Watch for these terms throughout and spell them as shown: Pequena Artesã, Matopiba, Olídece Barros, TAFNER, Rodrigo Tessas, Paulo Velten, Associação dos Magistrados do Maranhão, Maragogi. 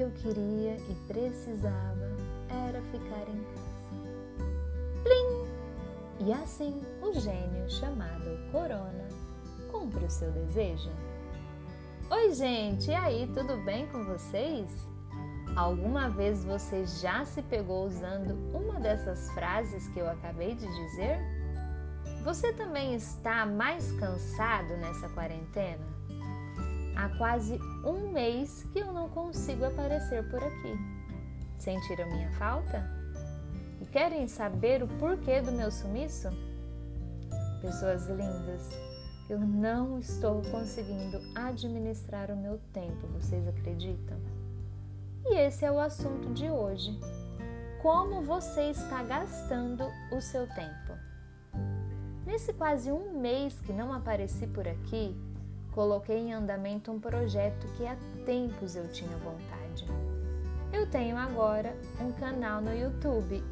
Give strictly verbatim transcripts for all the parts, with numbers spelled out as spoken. que eu queria e precisava era ficar em casa. Plim! E assim o gênio chamado Corona cumpre o seu desejo. Oi, gente! E aí, tudo bem com vocês? Alguma vez você já se pegou usando uma dessas frases que eu acabei de dizer? Você também está mais cansado nessa quarentena? Há quase um mês que eu não consigo aparecer por aqui. Sentiram minha falta? E querem saber o porquê do meu sumiço? Pessoas lindas, eu não estou conseguindo administrar o meu tempo, vocês acreditam? E esse é o assunto de hoje. Como você está gastando o seu tempo? Nesse quase um mês que não apareci por aqui, coloquei em andamento um projeto que há tempos eu tinha vontade. Eu tenho agora um canal no YouTube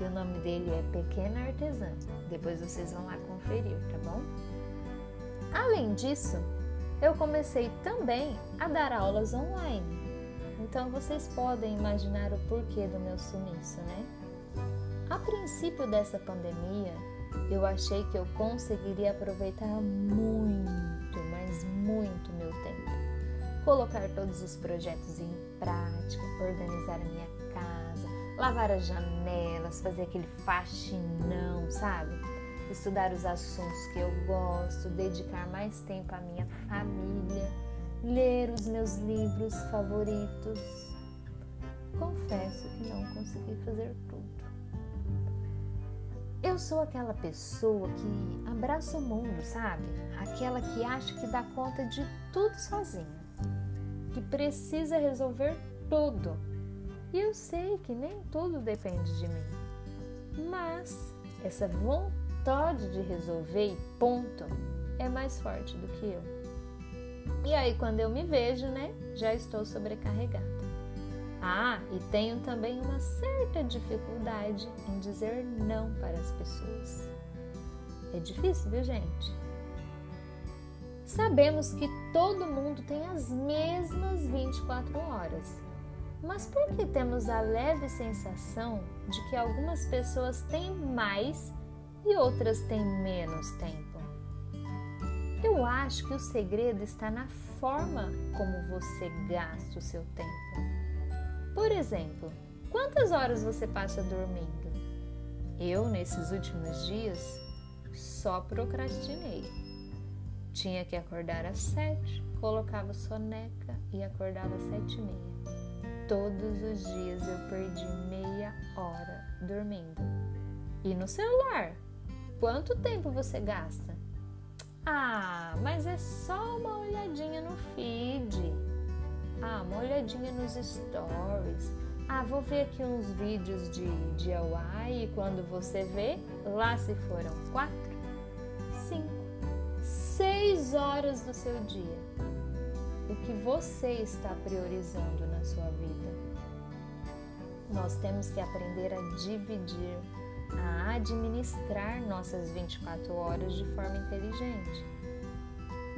e o nome dele é Pequena Artesã. Depois vocês vão lá conferir, tá bom? Além disso, eu comecei também a dar aulas online. Então vocês podem imaginar o porquê do meu sumiço, né? A princípio dessa pandemia, eu achei que eu conseguiria aproveitar muito, mas muito meu tempo. Colocar todos os projetos em prática, organizar a minha casa, lavar as janelas, fazer aquele faxinão, sabe? Estudar os assuntos que eu gosto, dedicar mais tempo à minha família, ler os meus livros favoritos. Confesso que não consegui fazer tudo. Eu sou aquela pessoa que abraça o mundo, sabe? Aquela que acha que dá conta de tudo sozinha, que precisa resolver tudo. E eu sei que nem tudo depende de mim, mas essa vontade de resolver e ponto é mais forte do que eu. E aí quando eu me vejo, né, já estou sobrecarregada. Ah, e tenho também uma certa dificuldade em dizer não para as pessoas. É difícil, viu, gente? Sabemos que todo mundo tem as mesmas vinte e quatro horas. Mas por que temos a leve sensação de que algumas pessoas têm mais e outras têm menos tempo? Eu acho que o segredo está na forma como você gasta o seu tempo. Por exemplo, quantas horas você passa dormindo? Eu, nesses últimos dias, só procrastinei. Tinha que acordar às sete, colocava soneca e acordava às sete e meia. Todos os dias eu perdi meia hora dormindo. E no celular? Quanto tempo você gasta? Ah, mas é só uma olhadinha no feed. Ah, uma olhadinha nos stories. Ah, vou ver aqui uns vídeos de D I Y e quando você vê, lá se foram quatro, cinco, seis horas do seu dia. O que você está priorizando na sua vida? Nós temos que aprender a dividir, a administrar nossas vinte e quatro horas de forma inteligente.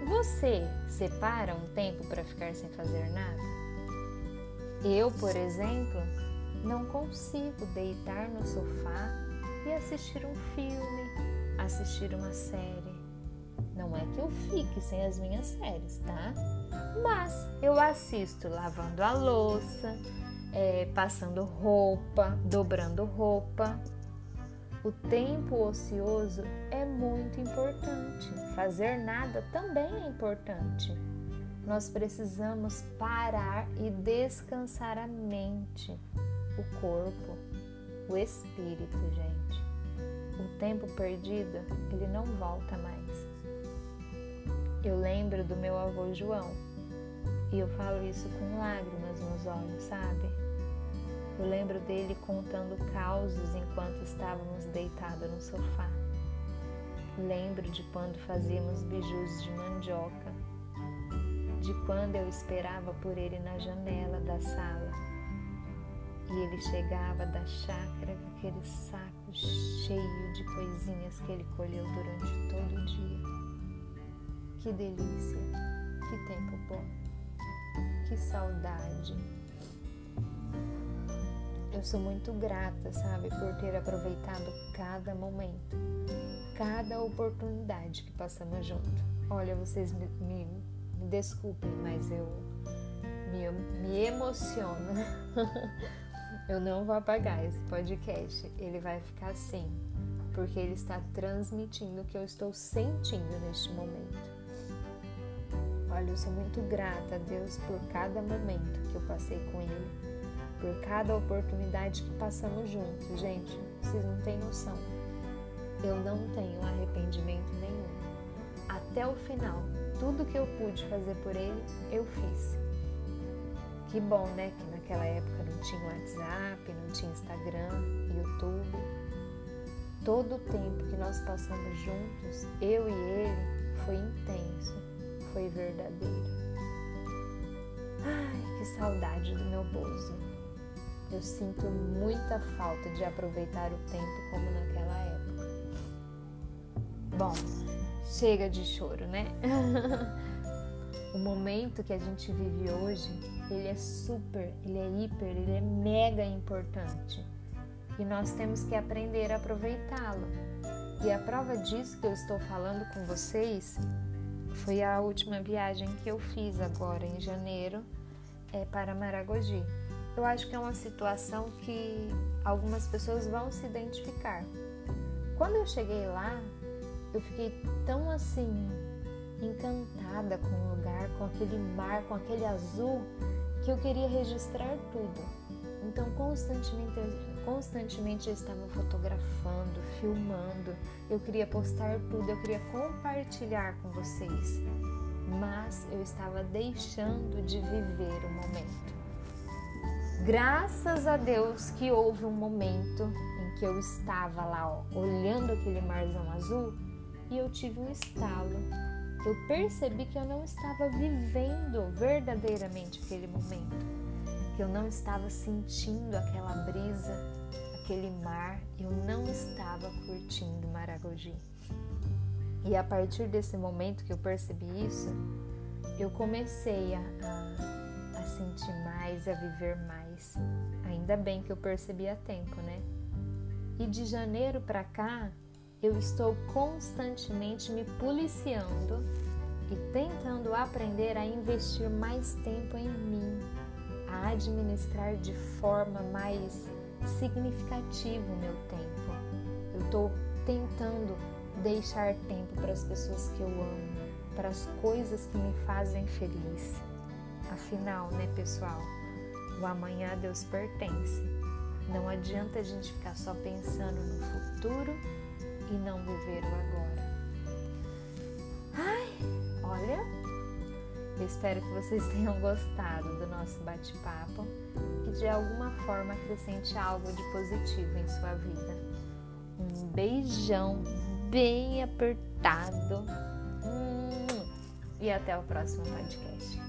Você separa um tempo para ficar sem fazer nada? Eu, por exemplo, não consigo deitar no sofá e assistir um filme, assistir uma série. Não é que eu fique sem as minhas séries, tá? Mas eu assisto lavando a louça, é, passando roupa, dobrando roupa. O tempo ocioso é muito importante. Fazer nada também é importante. Nós precisamos parar e descansar a mente, o corpo, o espírito, gente. O tempo perdido, ele não volta mais. Eu lembro do meu avô João e eu falo isso com lágrimas nos olhos, sabe? Eu lembro dele contando causos enquanto estávamos deitados no sofá. Lembro de quando fazíamos bijus de mandioca, de quando eu esperava por ele na janela da sala e ele chegava da chácara com aquele saco cheio de coisinhas que ele colheu durante todo o dia. Que delícia, que tempo bom! que saudade. Eu sou muito grata, sabe, por ter aproveitado cada momento, cada oportunidade que passamos junto. Olha, vocês me, me, me desculpem, mas eu me, me emociono. Eu não vou apagar esse podcast, ele vai ficar assim, porque ele está transmitindo o que eu estou sentindo neste momento. Olha, eu sou muito grata a Deus por cada momento que eu passei com Ele, por cada oportunidade que passamos juntos. Gente, vocês não têm noção. Eu não tenho arrependimento nenhum. Até o final, tudo que eu pude fazer por Ele, eu fiz. Que bom, né? Que naquela época não tinha WhatsApp, não tinha Instagram, YouTube. Todo o tempo que nós passamos juntos, eu e Ele, foi intenso. Foi verdadeiro. Ai, que saudade do meu Bozo. Eu sinto muita falta de aproveitar o tempo como naquela época. Bom, chega de choro, né? O momento que a gente vive hoje, ele é super, ele é hiper, ele é mega importante. E nós temos que aprender a aproveitá-lo. E a prova disso que eu estou falando com vocês foi a última viagem que eu fiz agora em janeiro é, para Maragogi. Eu acho que é uma situação que algumas pessoas vão se identificar. Quando eu cheguei lá, eu fiquei tão assim encantada com o lugar, com aquele mar, com aquele azul, que eu queria registrar tudo. Então constantemente, constantemente eu estava fotografando, filmando, eu queria postar tudo, eu queria compartilhar com vocês, mas eu estava deixando de viver o momento. Graças a Deus que houve um momento em que eu estava lá, ó, olhando aquele marzão azul, e eu tive um estalo. Eu percebi que eu não estava vivendo verdadeiramente aquele momento. Eu não estava sentindo aquela brisa, aquele mar, eu não estava curtindo Maragogi. E a partir desse momento que eu percebi isso, eu comecei a, a, a sentir mais, a viver mais. Ainda bem que eu percebi a tempo, né? E de janeiro pra cá, eu estou constantemente me policiando e tentando aprender a investir mais tempo em mim, a administrar de forma mais significativa o meu tempo. Eu estou tentando deixar tempo para as pessoas que eu amo, para as coisas que me fazem feliz. Afinal, né, pessoal, o amanhã a Deus pertence. Não adianta a gente ficar só pensando no futuro e não viver o agora. Ai, olha... Eu espero que vocês tenham gostado do nosso bate-papo, que de alguma forma acrescente algo de positivo em sua vida. Um beijão bem apertado hum, e até o próximo podcast.